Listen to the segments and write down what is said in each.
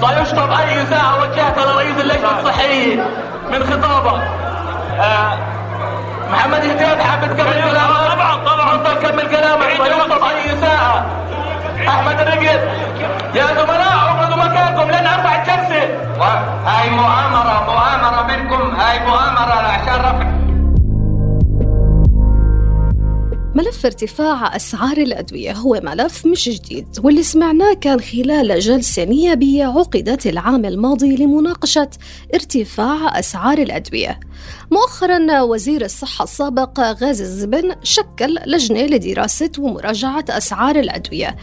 سيشطب أي ساعة وجهتها لرئيس اللجنة الصحية من خطابك. محمد هديب حابب تكمل كلامك؟ طبعا انت تكمل كلامك. سيشطب أي ساعة. أحمد الرقب، يا زملاء عمركم مكانكم لن أرفع الشمسة. هاي مؤامرة منكم، هاي مؤامرة عشان رفع. ملف ارتفاع أسعار الأدوية هو ملف مش جديد، واللي سمعناه كان خلال جلسة نيابية عقدت العام الماضي لمناقشة ارتفاع أسعار الأدوية. مؤخراً وزير الصحة السابق غازي الزبن شكل لجنة لدراسة ومراجعة أسعار الأدوية.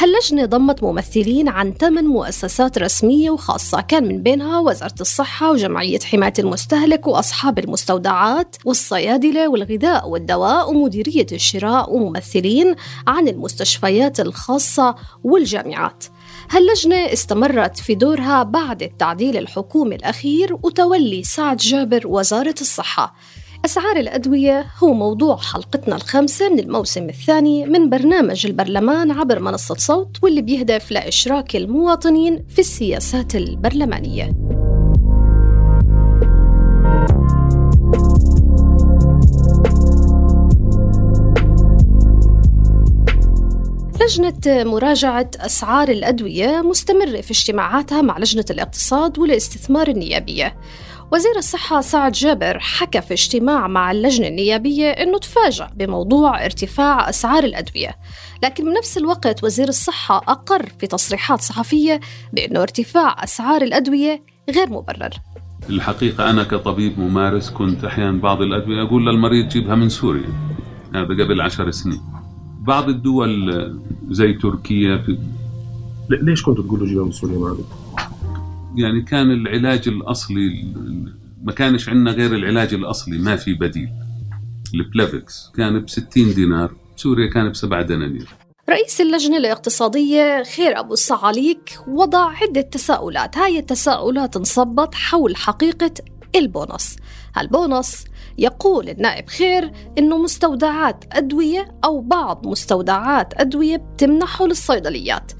هاللجنة ضمت ممثلين عن 8 مؤسسات رسمية وخاصة، كان من بينها وزارة الصحة وجمعية حماية المستهلك وأصحاب المستودعات والصيادلة والغذاء والدواء ومديرية الشراء وممثلين عن المستشفيات الخاصة والجامعات. هاللجنة استمرت في دورها بعد التعديل الحكومي الأخير وتولي سعد جابر وزارة الصحة. أسعار الأدوية هو موضوع حلقتنا الخامسة من الموسم الثاني من برنامج البرلمان عبر منصة صوت، واللي بيهدف لإشراك المواطنين في السياسات البرلمانية. لجنة مراجعة أسعار الأدوية مستمرة في اجتماعاتها مع لجنة الاقتصاد والاستثمار النيابية. وزير الصحة سعد جابر حكى في اجتماع مع اللجنة النيابية أنه تفاجأ بموضوع ارتفاع أسعار الأدوية، لكن بنفس الوقت وزير الصحة أقر في تصريحات صحفية بأنه ارتفاع أسعار الأدوية غير مبرر. الحقيقة أنا كطبيب ممارس كنت أحيانا بعض الأدوية أقول للمريض جيبها من سوريا، هذا قبل 10 سنين. بعض الدول زي تركيا ليش كنت تقول جيبها من سوريا معلوم؟ يعني كان العلاج الأصلي ما كانش عندنا غير العلاج الأصلي، ما في بديل. البلافكس كان ب$60، سوريا كان ب$7. رئيس اللجنة الاقتصادية خير أبو سعليك وضع عدة تساؤلات. هاي التساؤلات انصبت حول حقيقة البونص. البونص يقول النائب خير إنه مستودعات أدوية أو بعض مستودعات أدوية بتمنحه للصيدليات.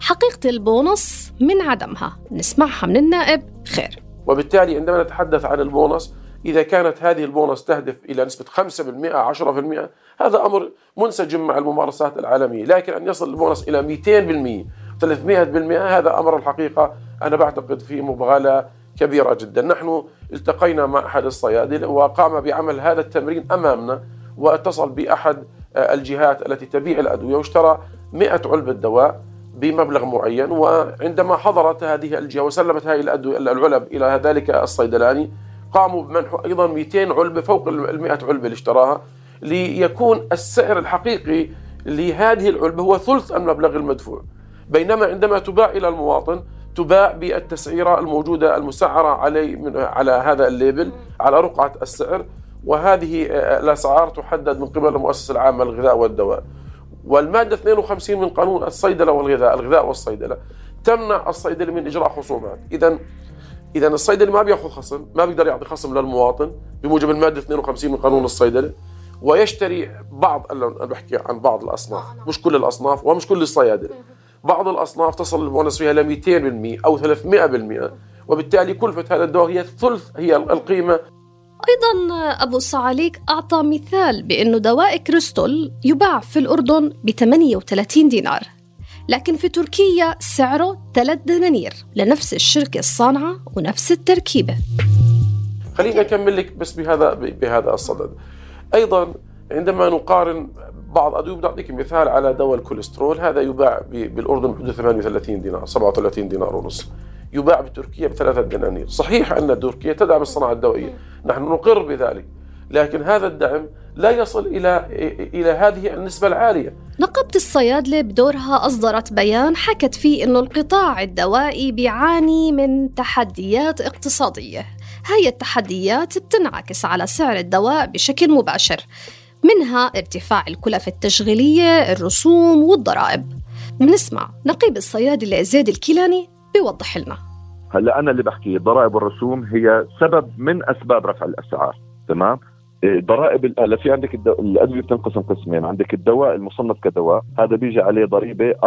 حقيقة البونص من عدمها نسمعها من النائب خير. وبالتالي عندما نتحدث عن البونص، إذا كانت هذه البونص تهدف إلى نسبة 5%، 10%، هذا أمر منسجم مع الممارسات العالمية، لكن أن يصل البونص إلى 200%، 300%، هذا أمر الحقيقة أنا بعتقد فيه مبالغة كبيرة جدا. نحن التقينا مع أحد الصيادلة وقام بعمل هذا التمرين أمامنا، واتصل بأحد الجهات التي تبيع الأدوية واشترى 100 علبة دواء بمبلغ معين، وعندما حضرت هذه الجهة وسلمت هذه العلب إلى ذلك الصيدلاني، قاموا بمنح أيضا 200 علبة فوق 100 علبة اللي اشتراها، ليكون السعر الحقيقي لهذه العلبة هو ثلث المبلغ المدفوع. بينما عندما تباع إلى المواطن تباع بالتسعيرة الموجودة المسعرة على هذا الليبل على رقعة السعر، وهذه الأسعار تحدد من قبل المؤسسة العامة للغذاء والدواء. والمادة 52 من قانون الصيدلة والغذاء، الغذاء والصيدلة، تمنع الصيدلي من إجراء خصومات. إذا الصيدلي ما بيأخذ خصم، ما بيقدر يعطي خصم للمواطن بموجب المادة 52 من قانون الصيدلة، ويشتري بعض، أنا بحكي عن بعض الأصناف مش كل الأصناف ومش كل الصيادلة، بعض الأصناف تصل البونص فيها ل 200% أو 300%، وبالتالي كلفة هذا الدواء هي الثلث، هي القيمة. أيضاً أبو سعليك أعطى مثال بأنه دواء كريستول يباع في الأردن ب$38، لكن في تركيا سعره 3 دنانير لنفس الشركة الصانعة ونفس التركيبة. خليني أكمل لك بس بهذا الصدد. أيضاً عندما نقارن بعض أدوية، بعطيك مثال على دواء الكوليسترول، هذا يباع بالأردن بحدود $38، $37.5، يباع بتركيا ب3 دنانير. صحيح أن تركيا تدعم الصناعة الدوائية، نحن نقر بذلك، لكن هذا الدعم لا يصل إلى هذه النسبة العالية. نقابة الصيادلة بدورها أصدرت بيان حكت فيه إنه القطاع الدوائي بيعاني من تحديات اقتصادية. هاي التحديات بتنعكس على سعر الدواء بشكل مباشر، منها ارتفاع الكلفة التشغيلية، الرسوم والضرائب. بنسمع نقيب الصيادلة زيد الكيلاني بيوضح لنا. هلا أنا اللي بحكي الضرائب والرسوم هي سبب من أسباب رفع الأسعار، تمام؟ ضرائب الآلة في عندك الأدوية بتنقسم قسمين، عندك الدواء المصنف كدواء هذا بيجي عليه ضريبة 4%،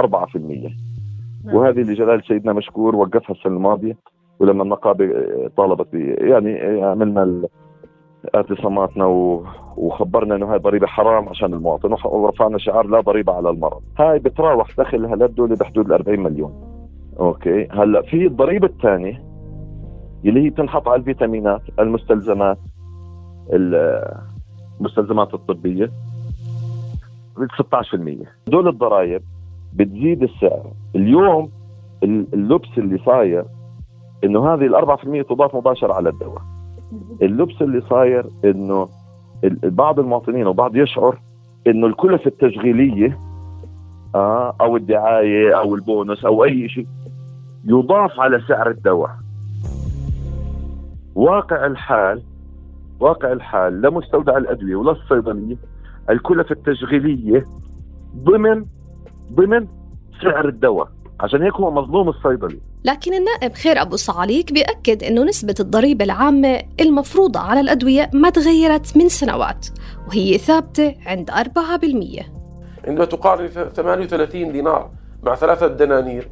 وهذه اللي جلال سيدنا مشكور وقفها السنة الماضية، ولما النقابة طالبت يعني عملنا اعتصاماتنا وخبرنا إنه هاي ضريبة حرام عشان المواطن، ورفعنا شعار لا ضريبة على المرض. هاي بتراوح دخلها للدولة بحدود 40 مليون. أوكي، هلا في الضريبة الثانية اللي هي بتنحط على الفيتامينات، المستلزمات الطبية 16%. دول الضرائب بتزيد السعر. اليوم اللبس اللي صاير إنه هذه 4% تضاف مباشرة على الدواء. اللبس اللي صاير إنه بعض المواطنين وبعض يشعر إنه الكلفة التشغيلية أو الدعاية أو البونس أو أي شيء يضاف على سعر الدواء. واقع الحال لا مستودع الأدوية ولا الصيدلية الكلفة التشغيلية ضمن سعر الدواء، عشان هيك هو مظلوم الصيدلي. لكن النائب خير أبو سعليك بيأكد إنه نسبة الضريبة العامة المفروضة على الأدوية ما تغيرت من سنوات وهي ثابتة عند 4%. عندما تقارن 38 دينار مع 3 دنانير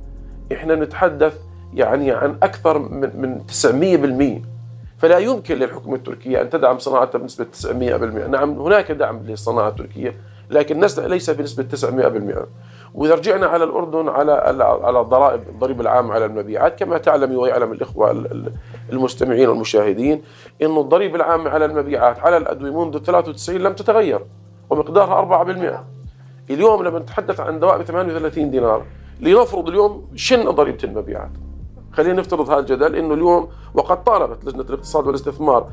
إحنا نتحدث يعني عن أكثر من 900%. فلا يمكن للحكومة التركية أن تدعم صناعتها بنسبة 900%. نعم هناك دعم للصناعة التركية لكن ليس بنسبة 900%. وإذا رجعنا على الأردن على الضرائب، الضريبة العامة على المبيعات، كما تعلم ويعلم الإخوة المستمعين والمشاهدين أن الضريبة العامة على المبيعات على الأدوية منذ 93 لم تتغير ومقدارها 4%. اليوم لما نتحدث عن دواء ب 38 دينار لنفرض اليوم شن ضريبة المبيعات، خلينا نفترض هذا الجدل، إنه اليوم وقد طالبت لجنة الاقتصاد والاستثمار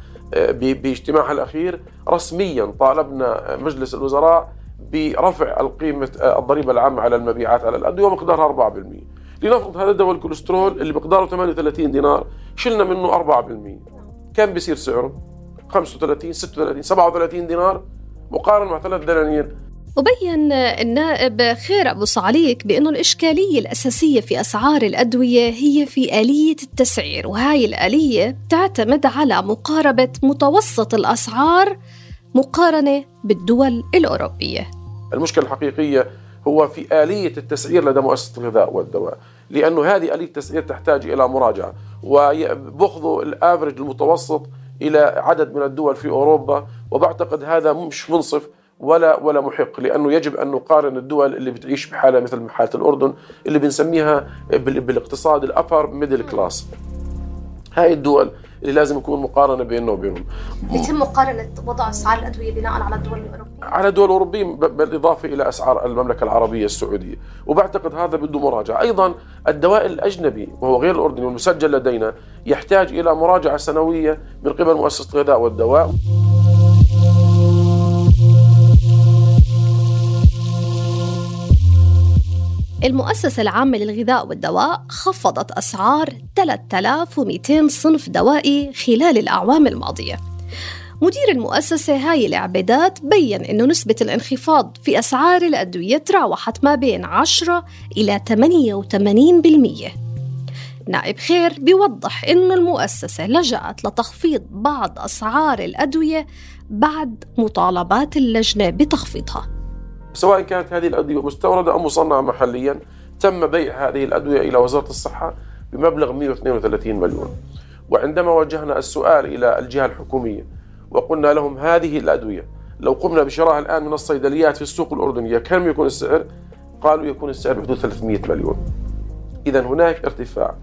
باجتماعها الأخير رسميا، طالبنا مجلس الوزراء برفع القيمة الضريبة العامة على المبيعات على الأدوية ومقدارها 4%. لنفرض هذا الدواء الكوليسترول اللي مقداره 38 دينار شلنا منه 4%، كم بيصير سعره؟ 35 36 37 دينار مقارن مع 3 دنانير. وبيّن النائب خير أبو سعليك بأنه الإشكالية الأساسية في أسعار الأدوية هي في آلية التسعير، وهاي الآلية تعتمد على مقاربة متوسط الأسعار مقارنة بالدول الأوروبية. المشكلة الحقيقية هو في آلية التسعير لدى مؤسسة الغذاء والدواء، لأنه هذه آلية التسعير تحتاج إلى مراجعة، وبأخذوا الأفرج المتوسط إلى عدد من الدول في أوروبا، وبعتقد هذا مش منصف ولا محق، لأنه يجب أن نقارن الدول اللي بتعيش بحالة مثل حالة الأردن اللي بنسميها بالاقتصاد الأبر ميدل كلاس. هاي الدول اللي لازم يكون مقارنة بيننا وبينهم. يتم مقارنة وضع أسعار الأدوية بناء على الدول الأوروبية بالإضافة إلى أسعار المملكة العربية السعودية، وبعتقد هذا بده مراجعة. أيضا الدواء الأجنبي وهو غير الأردني والمسجل لدينا يحتاج إلى مراجعة سنوية من قبل مؤسسة الغذاء والدواء. المؤسسة العامة للغذاء والدواء خفضت أسعار 3200 صنف دوائي خلال الأعوام الماضية. مدير المؤسسة هاي العبيدات بيّن أنه نسبة الانخفاض في أسعار الأدوية تراوحت ما بين 10 إلى 88%. نائب خير بيوضح أنه المؤسسة لجأت لتخفيض بعض أسعار الأدوية بعد مطالبات اللجنة بتخفيضها. سواء كانت هذه الأدوية مستوردة أو مصنعة محلياً، تم بيع هذه الأدوية إلى وزارة الصحة بمبلغ 132 مليون. وعندما وجهنا السؤال إلى الجهة الحكومية وقلنا لهم هذه الأدوية لو قمنا بشرائها الآن من الصيدليات في السوق الأردنية كم يكون السعر؟ قالوا يكون السعر بحدود 300 مليون. إذن هناك ارتفاع.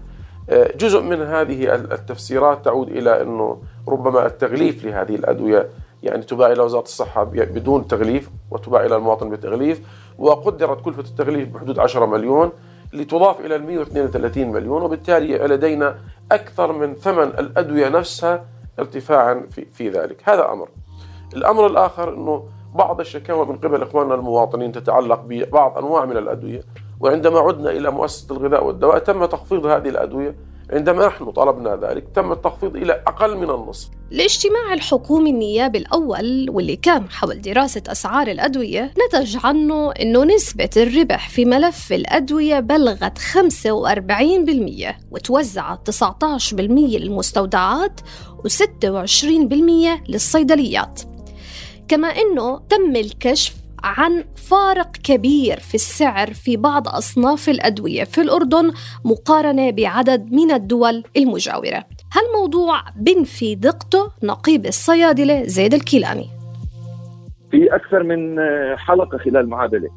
جزء من هذه التفسيرات تعود إلى أنه ربما التغليف لهذه الأدوية، يعني تباع إلى وزارة الصحة بدون تغليف وتباع إلى المواطن بتغليف، وقدرت كلفة التغليف بحدود 10 مليون لتضاف إلى 132 مليون، وبالتالي لدينا أكثر من ثمن الأدوية نفسها ارتفاعا في ذلك. هذا أمر. الأمر الآخر أنه بعض الشكاوى من قبل إخواننا المواطنين تتعلق ببعض أنواع من الأدوية، وعندما عدنا إلى مؤسسة الغذاء والدواء تم تخفيض هذه الأدوية. عندما نحن طلبنا ذلك تم التخفيض إلى أقل من النصف. الاجتماع الحكومي النيابي الأول واللي كان حول دراسة أسعار الأدوية نتج عنه أنه نسبة الربح في ملف الأدوية بلغت 45% وتوزعت 19% للمستودعات و26% للصيدليات. كما أنه تم الكشف عن فارق كبير في السعر في بعض أصناف الأدوية في الأردن مقارنة بعدد من الدول المجاورة. هالموضوع بنفي دقته نقيب الصيادلة زيد الكيلاني. في أكثر من حلقة خلال معادلة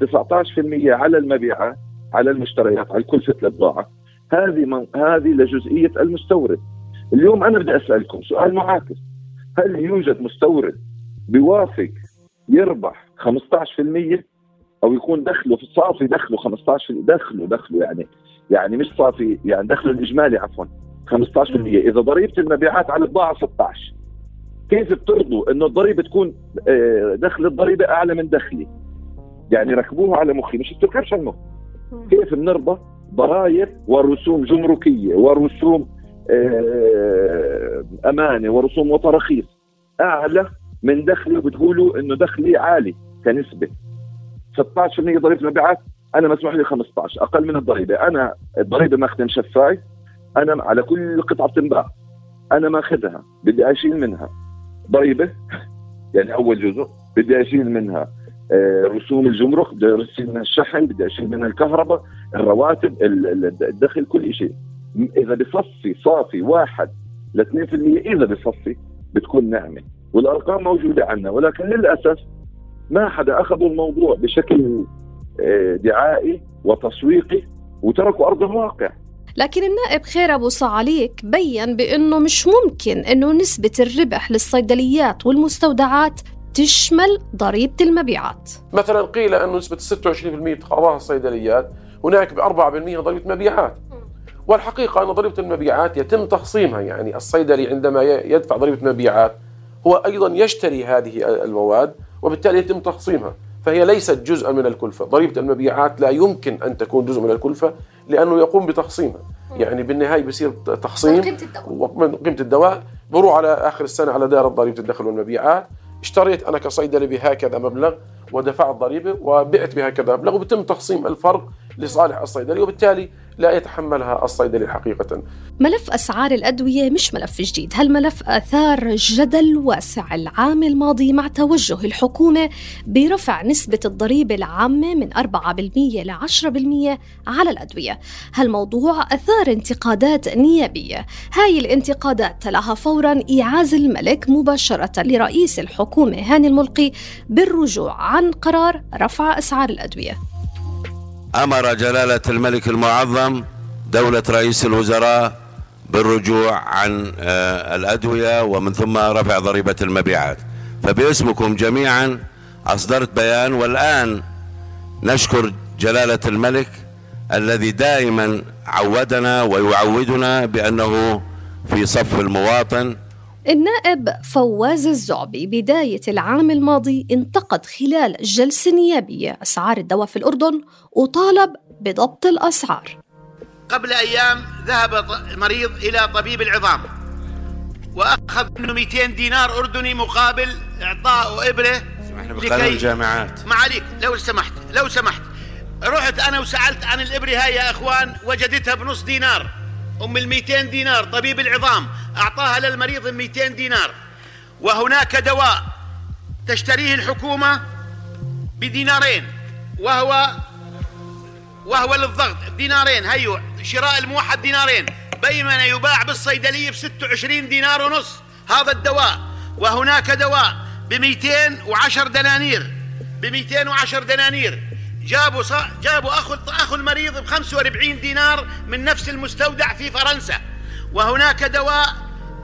19% على المبيعات، على المشتريات، على كل فتلة بضاعة، هذه لجزئية المستورد. اليوم أنا بدي أسألكم سؤال معاكس، هل يوجد مستورد بوافق يربح 15% أو يكون دخله في الصافي دخله 15% دخله يعني مش صافي، يعني دخله الإجمالي عفوا 15%؟ إذا ضريبة المبيعات على البضاعة 16، كيف بترضوا إنه الضريبة تكون دخل الضريبة أعلى من دخلي؟ يعني ركبوها على مخي، مش بتركبش على المخ. كيف بنربح ضرائب ورسوم جمركية ورسوم أمانة ورسوم وتراخيص أعلى من دخلي وبتقولوا إنه دخلي عالي كنسبة؟ 16% ضريبة مبيعات، أنا مسموح لي 15، أقل من الضريبة. أنا الضريبة ما أخدم شفاي، أنا على كل قطعة تنباع أنا ما أخذها بدي أشيل منها ضريبة، يعني أول جزء بدي أشيل منها رسوم الجمرك، بدي أشيل منها الشحن، بدي أشيل منها الكهرباء، الرواتب، الدخل، كل شيء. إذا بصفي صافي 1-2%، إذا بصفي بتكون نعمة، والأرقام موجودة عنا، ولكن للأسف ما حدا أخذوا الموضوع بشكل دعائي وتسويقي وتركوا أرض الواقع. لكن النائب خير أبو صعليك بيّن بأنه مش ممكن أنه نسبة الربح للصيدليات والمستودعات تشمل ضريبة المبيعات. مثلا قيل أنه نسبة 26% تقاضاها الصيدليات، هناك 4% ضريبة مبيعات، والحقيقة أن ضريبة المبيعات يتم تخصيمها. يعني الصيدلي عندما يدفع ضريبة مبيعات هو أيضا يشتري هذه المواد وبالتالي يتم تخصيمها، فهي ليست جزءا من الكلفة. ضريبة المبيعات لا يمكن أن تكون جزء من الكلفة لأنه يقوم بتخصيمها، يعني بالنهاية بيصير تخصيم ومن قيمة الدواء. بروح على آخر السنة على دائرة ضريبة الدخل والمبيعات، اشتريت أنا كصيدلي بهكذا مبلغ ودفعت ضريبة وبعت بهكذا مبلغ، وبتم تخصيم الفرق لصالح الصيدلي، وبالتالي لا يتحملها الصيدلي حقيقة. ملف أسعار الأدوية مش ملف جديد، هالملف أثار جدل واسع العام الماضي مع توجه الحكومة برفع نسبة الضريبة العامة من 4% إلى 10% على الأدوية. هالموضوع أثار انتقادات نيابية، هاي الانتقادات تلاها فوراً إعاز الملك مباشرة لرئيس الحكومة هاني الملقي بالرجوع عن قرار رفع أسعار الأدوية. أمر جلالة الملك المعظم دولة رئيس الوزراء بالرجوع عن الأدوية ومن ثم رفع ضريبة المبيعات، فباسمكم جميعا أصدرت بيان، والآن نشكر جلالة الملك الذي دائما عودنا ويعودنا بأنه في صف المواطن. النائب فواز الزعبي بداية العام الماضي انتقد خلال جلسة نيابية أسعار الدواء في الأردن وطالب بضبط الأسعار. قبل أيام ذهب مريض إلى طبيب العظام وأخذ منه 200 دينار أردني مقابل إعطاء إبرة. احنا بقانون الجامعات ما عليك، لو سمحت رحت أنا وسألت عن الإبرة هاي يا إخوان، وجدتها بنص دينار. أم 200 دينار طبيب العظام أعطاها للمريض 200 دينار. وهناك دواء تشتريه الحكومة بدينارين وهو للضغط دينارين، هيو شراء الموحد دينارين، بينما يباع بالصيدلية ب26 دينار ونص هذا الدواء. وهناك دواء ب210 دنانير، ب210 دنانير. جابوا أخو المريض ب45 دينار من نفس المستودع في فرنسا. وهناك دواء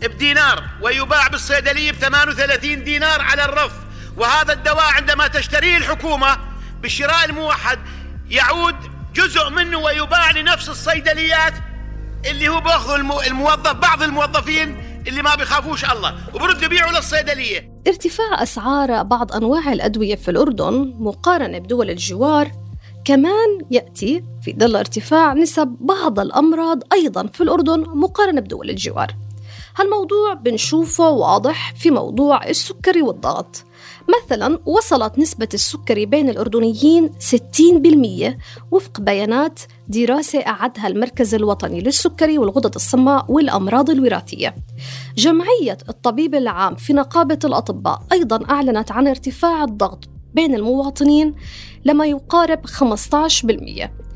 بدينار ويباع بالصيدلية ب38 دينار على الرف. وهذا الدواء عندما تشتريه الحكومة بالشراء الموحد يعود جزء منه ويباع لنفس الصيدليات اللي هو بأخذ الموظف، بعض الموظفين اللي ما بيخافوش الله، وبرد يبيعوا للصيدلية. ارتفاع أسعار بعض أنواع الأدوية في الأردن مقارنة بدول الجوار، كمان يأتي في ظل ارتفاع نسب بعض الأمراض أيضاً في الأردن مقارنة بدول الجوار. هالموضوع بنشوفه واضح في موضوع السكري والضغط. مثلاً وصلت نسبة السكري بين الأردنيين 60% وفق بيانات دراسة أعدها المركز الوطني للسكري والغدد الصماء والأمراض الوراثية. جمعية الطبيب العام في نقابة الأطباء أيضاً أعلنت عن ارتفاع الضغط بين المواطنين لما يقارب 15%.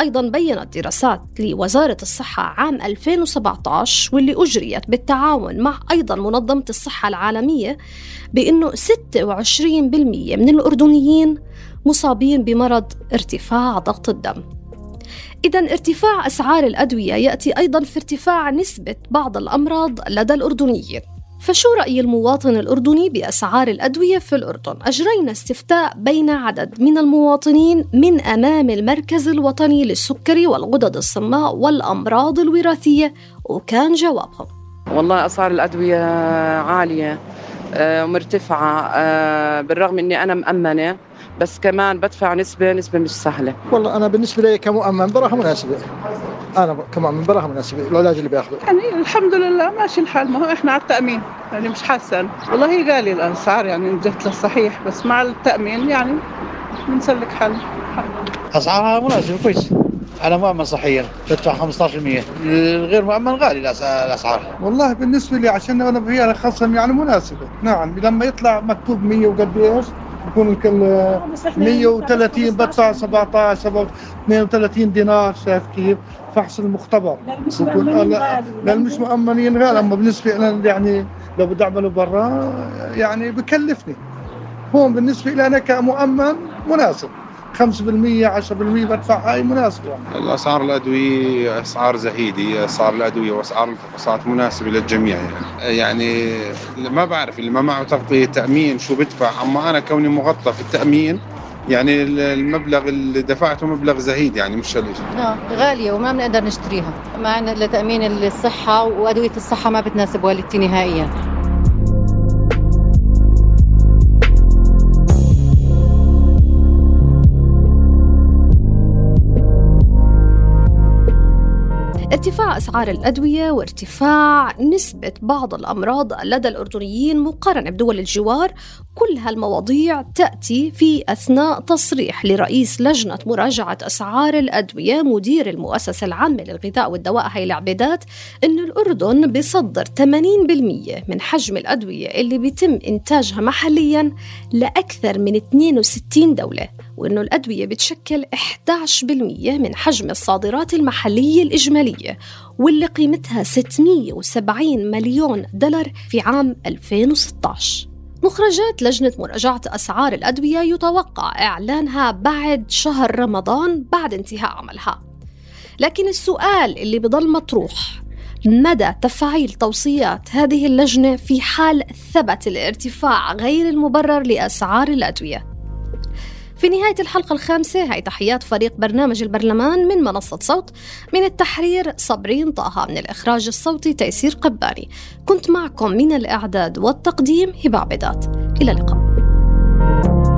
أيضاً بيّنت دراسات لوزارة الصحة عام 2017 واللي أجريت بالتعاون مع أيضاً منظمة الصحة العالمية بأنه 26% من الأردنيين مصابين بمرض ارتفاع ضغط الدم. إذاً ارتفاع أسعار الأدوية يأتي أيضاً في ارتفاع نسبة بعض الأمراض لدى الأردنيين. فشو رأي المواطن الأردني بأسعار الأدوية في الأردن؟ أجرينا استفتاء بين عدد من المواطنين من أمام المركز الوطني للسكري والغدد الصماء والأمراض الوراثية، وكان جوابهم: والله أسعار الأدوية عالية ومرتفعة، بالرغم أني أنا مأمنة، بس كمان بدفع نسبة مش سهلة. والله أنا بالنسبة لي كمؤمن براها مناسبة، أنا كمؤمن براها مناسبة العلاج اللي بأخذه، يعني الحمد لله ماشي الحال. ما هو إحنا على التأمين يعني مش حسن. والله هي غالي الأسعار، يعني نزلت للصحيح بس مع التأمين يعني بنسلك حل. أسعارها مناسبة كويس. أنا مؤمن صحيا بدفع 15%، الغير مؤمن غالي الأسعار. والله بالنسبة لي عشان أنا بيها خصم يعني مناسبة. نعم لما يطلع مكتوب 100 وقديش يكون الكل 130 بدفع 17 32 دينار. شايف كيف فحص المختبر للمش مؤمنين غالي. أما بالنسبة لنا يعني لو بدي أعمله برا يعني بكلفني. هون بالنسبة لي أنا كمؤمن مناسب 5% 10% بدفع، هاي مناسبة. الأسعار الأدوية أسعار زهيدة، أسعار الأدوية وأسعار الفحوصات مناسبة للجميع. يعني ما بعرف اللي ما معه تغطية تأمين شو بدفع، أما أنا كوني مغطى في التأمين يعني المبلغ اللي دفعته مبلغ زهيد، يعني مش قليل. غالية وما بنقدر نشتريها، ما عندنا تأمين الصحة، وأدوية الصحة ما بتناسب والدتي نهائيا. ارتفاع أسعار الأدوية وارتفاع نسبة بعض الأمراض لدى الأردنيين مقارنة بدول الجوار، كل هالمواضيع تأتي في أثناء تصريح لرئيس لجنة مراجعة أسعار الأدوية مدير المؤسسة العامة للغذاء والدواء هيلا عبيدات أن الأردن بيصدر 80% من حجم الأدوية اللي بيتم إنتاجها محلياً لأكثر من 62 دولة، وأنه الأدوية بتشكل 11% من حجم الصادرات المحلية الإجمالية واللي قيمتها 670 مليون دولار في عام 2016. مخرجات لجنة مراجعة أسعار الأدوية يتوقع إعلانها بعد شهر رمضان بعد انتهاء عملها. لكن السؤال اللي بضل مطروح: مدى تفعيل توصيات هذه اللجنة في حال ثبت الارتفاع غير المبرر لأسعار الأدوية؟ في نهاية الحلقة 5، هاي تحيات فريق برنامج البرلمان من منصة صوت، من التحرير صابرين طه، من الإخراج الصوتي تيسير قباني، كنت معكم من الإعداد والتقديم هبة عبيدات. إلى اللقاء.